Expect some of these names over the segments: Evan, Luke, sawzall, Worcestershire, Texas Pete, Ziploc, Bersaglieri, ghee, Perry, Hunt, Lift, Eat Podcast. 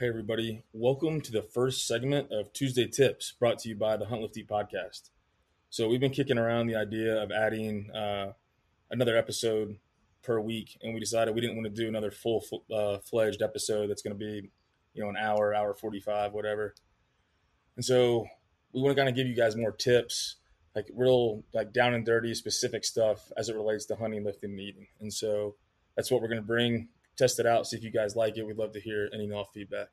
Hey, everybody. Welcome to the first segment of Tuesday Tips, brought to you by the Hunt, Lift, Eat Podcast. So we've been kicking around the idea of adding another episode per week, and we decided we didn't want to do another full-fledged episode that's going to be, an hour, hour 45, whatever. And so we want to kind of give you guys more tips, like real, like down and dirty specific stuff as it relates to hunting, lifting, and eating. And so that's what we're going to bring. Test it out, see if you guys like it. We'd love to hear any and all feedback.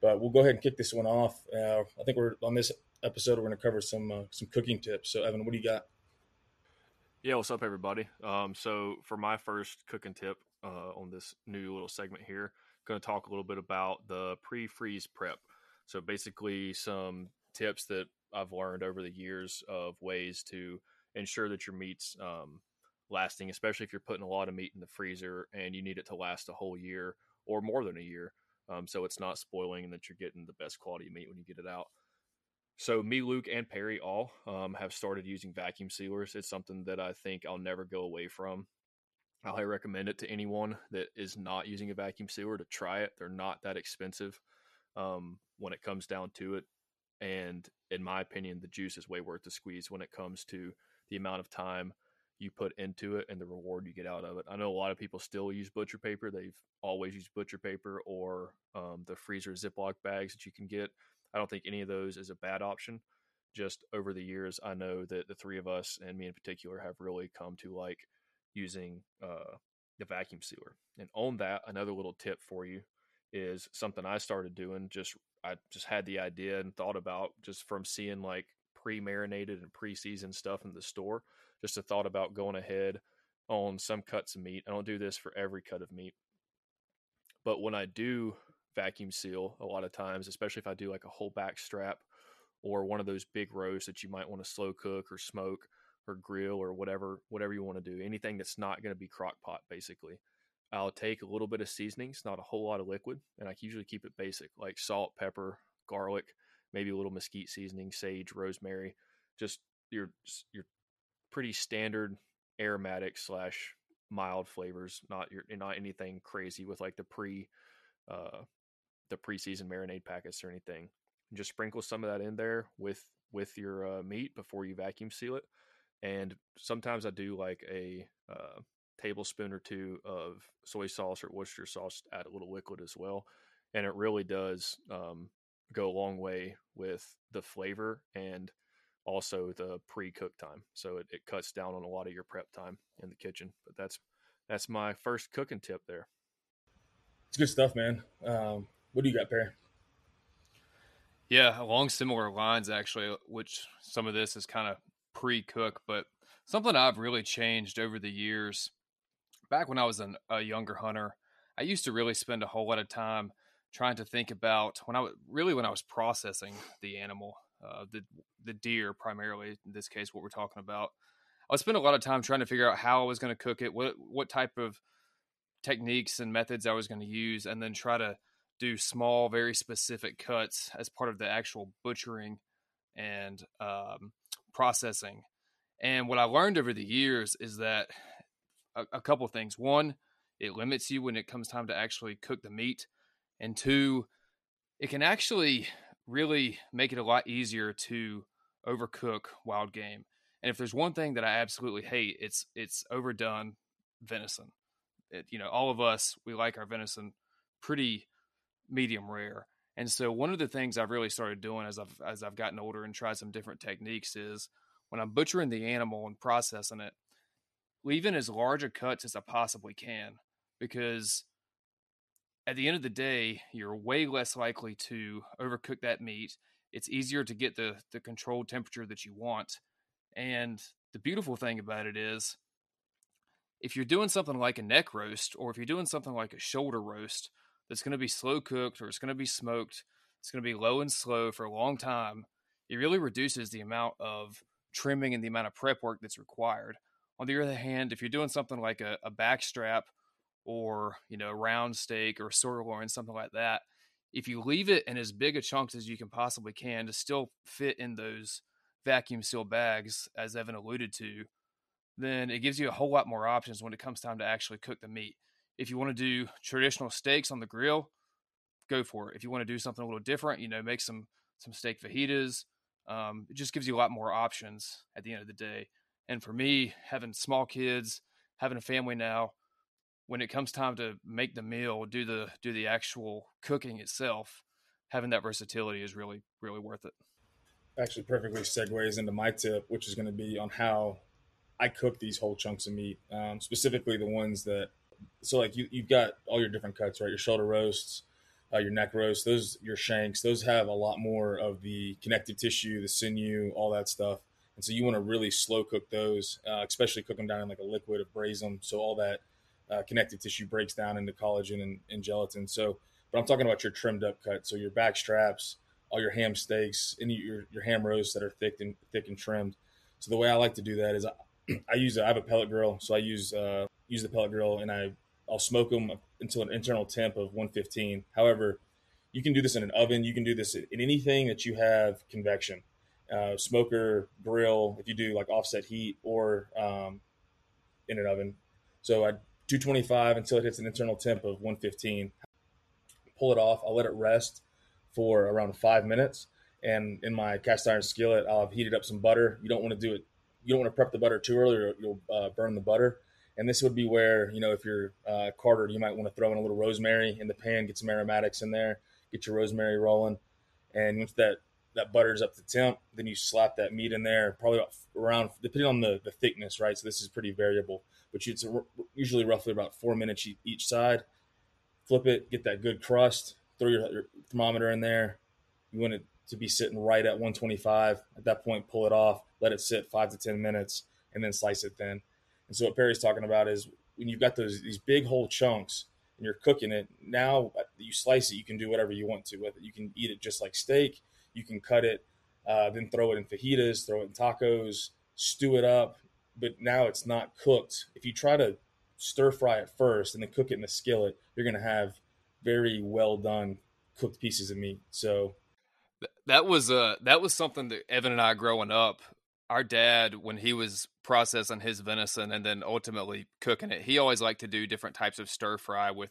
But we'll go ahead and kick this one off. I think we're on this episode, we're going to cover some cooking tips. So, Evan, what do you got? Yeah, what's up, everybody? So for my first cooking tip on this new little segment here, I'm going to talk a little bit about the pre-freeze prep. So basically some tips that I've learned over the years of ways to ensure that your meat's lasting, especially if you're putting a lot of meat in the freezer and you need it to last a whole year or more than a year. So it's not spoiling and that you're getting the best quality meat when you get it out. So me, Luke, and Perry all have started using vacuum sealers. It's something that I think I'll never go away from. I highly recommend it to anyone that is not using a vacuum sealer to try it. They're not that expensive when it comes down to it. And in my opinion, the juice is way worth the squeeze when it comes to the amount of time you put into it and the reward you get out of it. I know a lot of people still use butcher paper. They've always used butcher paper or the freezer Ziploc bags that you can get. I don't think any of those is a bad option. Just over the years, I know that the three of us and me in particular have really come to like using the vacuum sealer. And on that, another little tip for you is something I started doing. I just had the idea and thought about just from seeing like pre-marinated and pre-seasoned stuff in the store. Just a thought about going ahead on some cuts of meat. I don't do this for every cut of meat, but when I do vacuum seal, a lot of times, especially if I do like a whole back strap or one of those big roasts that you might want to slow cook or smoke or grill or whatever you want to do, anything that's not going to be crock pot, basically, I'll take a little bit of seasonings, not a whole lot of liquid, and I usually keep it basic, like salt, pepper, garlic, maybe a little mesquite seasoning, sage, rosemary, just your pretty standard aromatic / mild flavors, not anything crazy with like the pre-seasoned marinade packets or anything. And just sprinkle some of that in there with your meat before you vacuum seal it. And sometimes I do like a tablespoon or two of soy sauce or Worcestershire sauce, add a little liquid as well. And it really does go a long way with the flavor and also the pre-cook time. So it cuts down on a lot of your prep time in the kitchen. But that's my first cooking tip there. It's good stuff, man. What do you got, Perry? Yeah, along similar lines, actually, which some of this is kind of pre-cook, but something I've really changed over the years. Back when I was a younger hunter, I used to really spend a whole lot of time trying to think about when I was processing the animal. The deer primarily, in this case, what we're talking about. I spent a lot of time trying to figure out how I was going to cook it, what type of techniques and methods I was going to use, and then try to do small, very specific cuts as part of the actual butchering and processing. And what I learned over the years is that a couple things. One, it limits you when it comes time to actually cook the meat. And two, it can actually really make it a lot easier to overcook wild game. And if there's one thing that I absolutely hate, it's overdone venison. All of us, we like our venison pretty medium rare. And so one of the things I've really started doing as I've gotten older and tried some different techniques is when I'm butchering the animal and processing it, leaving as large a cuts as I possibly can, because at the end of the day, you're way less likely to overcook that meat. It's easier to get the controlled temperature that you want. And the beautiful thing about it is, if you're doing something like a neck roast, or if you're doing something like a shoulder roast, that's going to be slow cooked, or it's going to be smoked, it's going to be low and slow for a long time, it really reduces the amount of trimming and the amount of prep work that's required. On the other hand, if you're doing something like a back strap, or, a round steak or sirloin, something like that, if you leave it in as big a chunks as you can possibly can to still fit in those vacuum seal bags, as Evan alluded to, then it gives you a whole lot more options when it comes time to actually cook the meat. If you want to do traditional steaks on the grill, go for it. If you want to do something a little different, you know, make some steak fajitas. It just gives you a lot more options at the end of the day. And for me, having small kids, having a family now, when it comes time to make the meal, do the actual cooking itself, having that versatility is really, really worth it. Actually perfectly segues into my tip, which is going to be on how I cook these whole chunks of meat, specifically the ones that, so like you've got all your different cuts, right? Your shoulder roasts, your neck roasts, those, your shanks, those have a lot more of the connective tissue, the sinew, all that stuff. And so you want to really slow cook those, especially cook them down in like a liquid or braise them. So all that connective tissue breaks down into collagen and gelatin. So, but I'm talking about your trimmed up cut. So your back straps, all your ham steaks, any your ham roasts that are thick and trimmed. So the way I like to do that is I have a pellet grill. So I use the pellet grill and I'll smoke them until an internal temp of 115. However, you can do this in an oven. You can do this in anything that you have convection, smoker, grill, if you do like offset heat or in an oven. So I 225 until it hits an internal temp of 115. Pull it off. I'll let it rest for around 5 minutes. And in my cast iron skillet, I'll have heated up some butter. You don't want to do it. You don't want to prep the butter too early or you'll burn the butter. And this would be where, you know, if you're Carter, you might want to throw in a little rosemary in the pan, get some aromatics in there, get your rosemary rolling. And once that butter's up to temp, then you slap that meat in there, probably around, depending on the thickness, right? So this is pretty variable, but it's usually roughly about 4 minutes each side. Flip it, get that good crust, throw your thermometer in there. You want it to be sitting right at 125. At that point, pull it off, let it sit 5 to 10 minutes, and then slice it thin. And so what Perry's talking about is when you've got these big whole chunks and you're cooking it, now you slice it, you can do whatever you want to with it. You can eat it just like steak. You can cut it, then throw it in fajitas, throw it in tacos, stew it up. But now it's not cooked. If you try to stir fry it first and then cook it in the skillet, you're going to have very well done cooked pieces of meat. So that was something that Evan and I growing up, our dad, when he was processing his venison and then ultimately cooking it, he always liked to do different types of stir fry with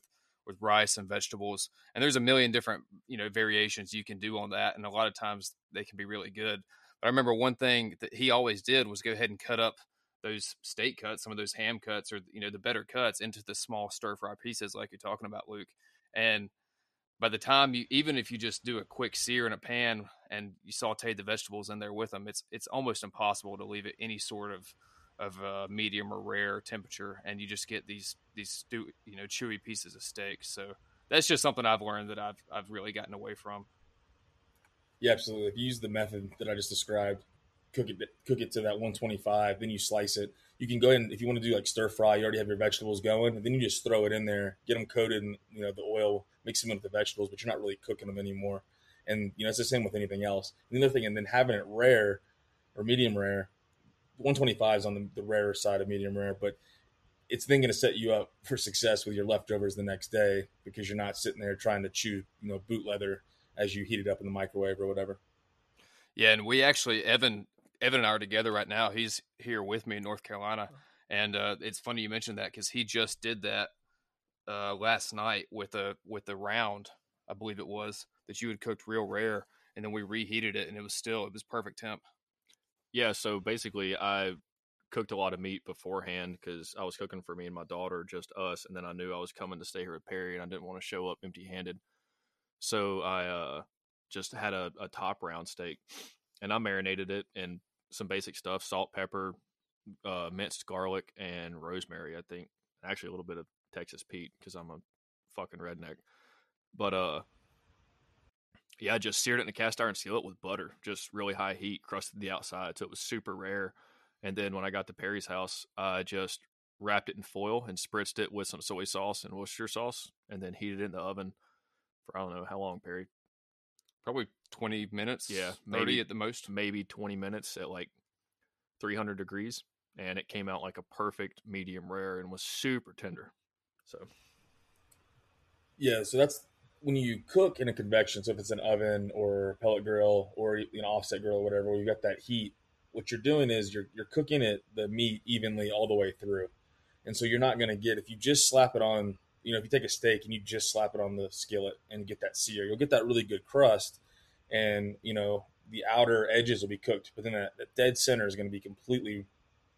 rice and vegetables. And there's a million different, you know, variations you can do on that. And a lot of times they can be really good. But I remember one thing that he always did was go ahead and cut up those steak cuts, some of those ham cuts, or, you know, the better cuts into the small stir fry pieces like you're talking about, Luke. And by the time even if you just do a quick sear in a pan and you saute the vegetables in there with them, it's almost impossible to leave it any sort of medium or rare temperature. And you just get these you know, chewy pieces of steak. So that's just something I've learned that I've really gotten away from. Yeah, absolutely. If you use the method that I just described, cook it to that 125, then you slice it. You can go ahead and, if you want to do like stir fry, you already have your vegetables going, and then you just throw it in there, get them coated in, you know, the oil, mix them in with the vegetables, but you're not really cooking them anymore. And, you know, it's the same with anything else. And the other thing, and then having it rare or medium rare, 125 is on the rarer side of medium rare, but it's then going to set you up for success with your leftovers the next day, because you're not sitting there trying to chew, you know, boot leather as you heat it up in the microwave or whatever. Yeah. And we actually, Evan and I are together right now. He's here with me in North Carolina. And it's funny you mentioned that, because he just did that last night with a round, I believe it was, that you had cooked real rare. And then we reheated it, and it was perfect temp. Yeah. So basically I cooked a lot of meat beforehand, because I was cooking for me and my daughter, just us. And then I knew I was coming to stay here with Perry, and I didn't want to show up empty handed. So I just had a top round steak, and I marinated it in some basic stuff, salt, pepper, minced garlic, and rosemary, I think. Actually, a little bit of Texas Pete, because I'm a fucking redneck. But, yeah, I just seared it in a cast iron skillet with butter, just really high heat, crusted the outside, so it was super rare. And then when I got to Perry's house, I just wrapped it in foil and spritzed it with some soy sauce and Worcestershire sauce, and then heated it in the oven for, I don't know, how long, Perry? Probably 20 minutes, yeah, 30 at the most. Maybe 20 minutes at like 300 degrees, and it came out like a perfect medium rare and was super tender. So, yeah, so that's when you cook in a convection. So if it's an oven or pellet grill or an, you know, offset grill or whatever, where you got that heat, what you're doing is you're cooking the meat evenly all the way through. And so you're not going to get, if you just slap it on you know, if you take a steak and you just slap it on the skillet and get that sear, you'll get that really good crust, and, you know, the outer edges will be cooked, but then that dead center is going to be completely,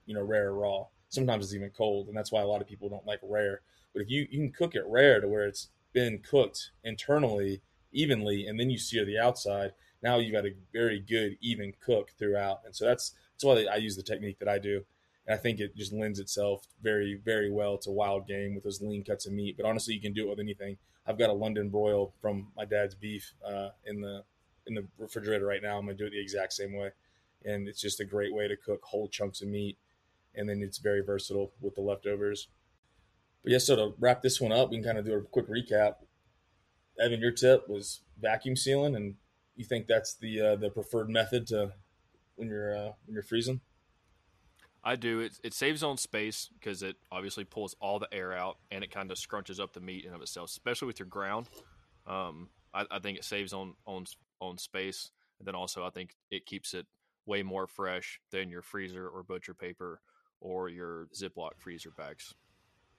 you know, rare or raw. Sometimes it's even cold, and that's why a lot of people don't like rare. But if you can cook it rare to where it's been cooked internally evenly, and then you sear the outside, now you've got a very good even cook throughout. And so that's why I use the technique that I do. And I think it just lends itself very, very well to wild game with those lean cuts of meat. But honestly, you can do it with anything. I've got a London broil from my dad's beef in the refrigerator right now. I'm going to do it the exact same way. And it's just a great way to cook whole chunks of meat. And then it's very versatile with the leftovers. But yeah, so to wrap this one up, we can kind of do a quick recap. Evan, your tip was vacuum sealing, and you think that's the preferred method to when you're freezing? I do. It saves on space because it obviously pulls all the air out, and it kind of scrunches up the meat in of itself, especially with your ground. I think it saves on space, and then also I think it keeps it way more fresh than your freezer or butcher paper or your Ziploc freezer bags.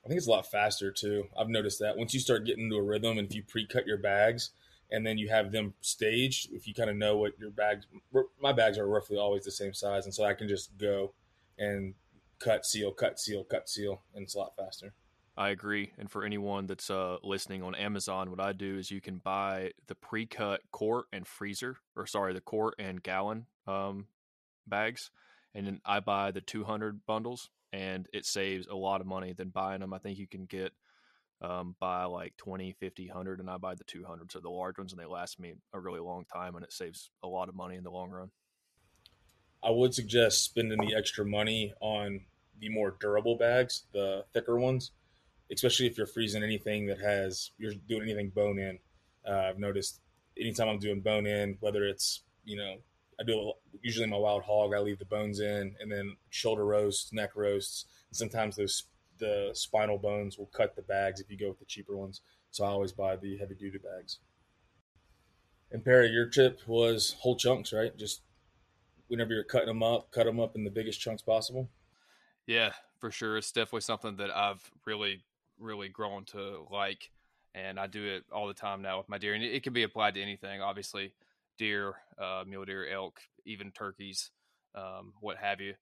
I think it's a lot faster too. I've noticed that once you start getting into a rhythm, and if you pre-cut your bags and then you have them staged, if you kind of know what your bags, my bags are roughly always the same size. And so I can just go and cut, seal, and it's a lot faster. I agree. And for anyone that's listening on Amazon, what I do is you can buy the pre-cut the quart and gallon bags. And then I buy the 200 bundles. And it saves a lot of money than buying them. I think you can get by like 20, 50, 100, and I buy the 200. So the large ones, and they last me a really long time, and it saves a lot of money in the long run. I would suggest spending the extra money on the more durable bags, the thicker ones, especially if you're freezing anything you're doing anything bone in. I've noticed anytime I'm doing bone in, whether it's, you know, I do usually my wild hog, I leave the bones in, and then shoulder roasts, neck roasts. And sometimes the spinal bones will cut the bags if you go with the cheaper ones. So I always buy the heavy duty bags. And Perry, your tip was whole chunks, right? Just whenever you're cutting them up, cut them up in the biggest chunks possible. Yeah, for sure. It's definitely something that I've really, really grown to like. And I do it all the time now with my deer. And it can be applied to anything, obviously. Deer, mule deer, elk, even turkeys, what have you.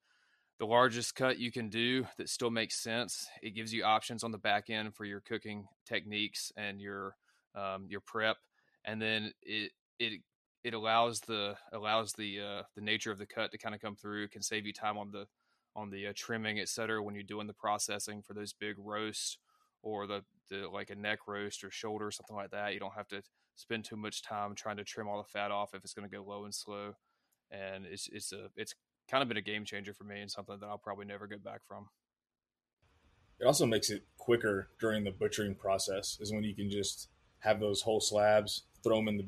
The largest cut you can do that still makes sense. It gives you options on the back end for your cooking techniques and your prep, and then it allows the nature of the cut to kind of come through. It can save you time on the trimming, et cetera, when you're doing the processing for those big roasts or the like a neck roast or shoulder or something like that. You don't have to spend too much time trying to trim all the fat off if it's going to go low and slow. And it's kind of been a game changer for me, and something that I'll probably never get back from. It also makes it quicker during the butchering process, is when you can just have those whole slabs, throw them in the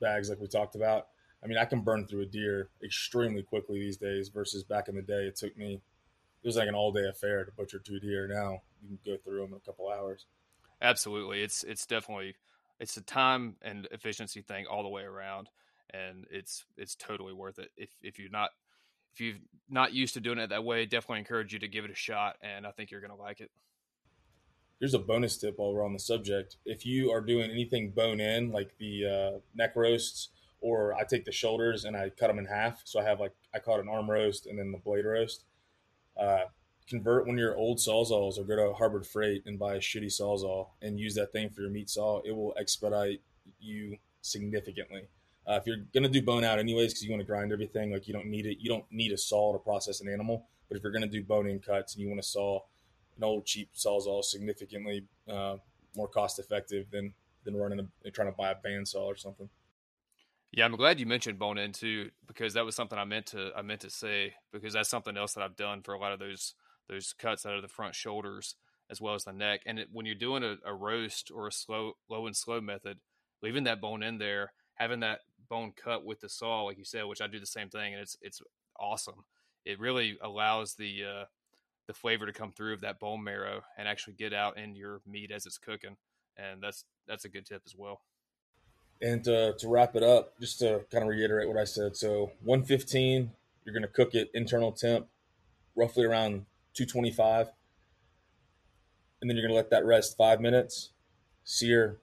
bags like we talked about. I mean, I can burn through a deer extremely quickly these days versus back in the day it was like an all-day affair to butcher two deer. Now you can go through them in a couple hours. Absolutely. It's definitely... It's a time and efficiency thing all the way around, and it's totally worth it. If you're not used to doing it that way, definitely encourage you to give it a shot, and I think you're going to like it. Here's a bonus tip while we're on the subject. If you are doing anything bone in, like the neck roasts, or I take the shoulders and I cut them in half, so I have I call it an arm roast and then the blade roast. Convert one of your old sawzalls, or go to Harbor Freight and buy a shitty sawzall and use that thing for your meat saw. It will expedite you significantly. If you're going to do bone out anyways, because you want to grind everything, like you don't need it. You don't need a saw to process an animal. But if you're going to do bone in cuts and you want to saw, an old cheap sawzall significantly more cost effective than trying to buy a bandsaw or something. Yeah, I'm glad you mentioned bone in too, because that was something I meant to say, because that's something else that I've done for a lot of those cuts out of the front shoulders as well as the neck. And when you're doing a roast or a low and slow method, leaving that bone in there, having that bone cut with the saw, like you said, which I do the same thing, and it's awesome. It really allows the flavor to come through of that bone marrow and actually get out in your meat as it's cooking. And that's a good tip as well. And to wrap it up, just to kind of reiterate what I said. So 115, you're going to cook it internal temp, roughly around 225. and then you're going to let that rest 5 minutes, sear.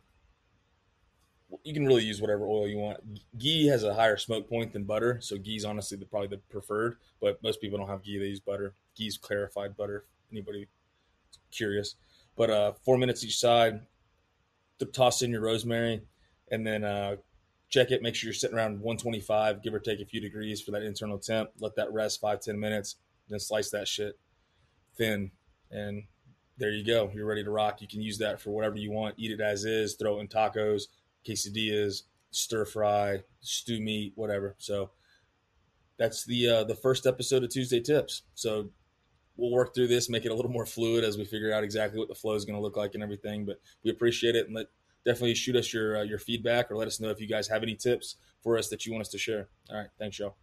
You can really use whatever oil you want. Ghee has a higher smoke point than butter, so ghee's honestly probably the preferred, but most people don't have ghee, they use butter. Ghee's clarified butter, anybody curious. But 4 minutes each side, toss in your rosemary, and then check it. Make sure you're sitting around 125, give or take a few degrees for that internal temp. Let that rest 5-10 minutes, then slice that shit thin, and there you go. You're ready to rock. You can use that for whatever you want. Eat it as is, throw it in tacos, quesadillas, stir fry, stew meat, whatever. So that's the first episode of Tuesday Tips. So we'll work through this, make it a little more fluid as we figure out exactly what the flow is going to look like and everything. But we appreciate it, and definitely shoot us your feedback, or let us know if you guys have any tips for us that you want us to share. All right, thanks, y'all.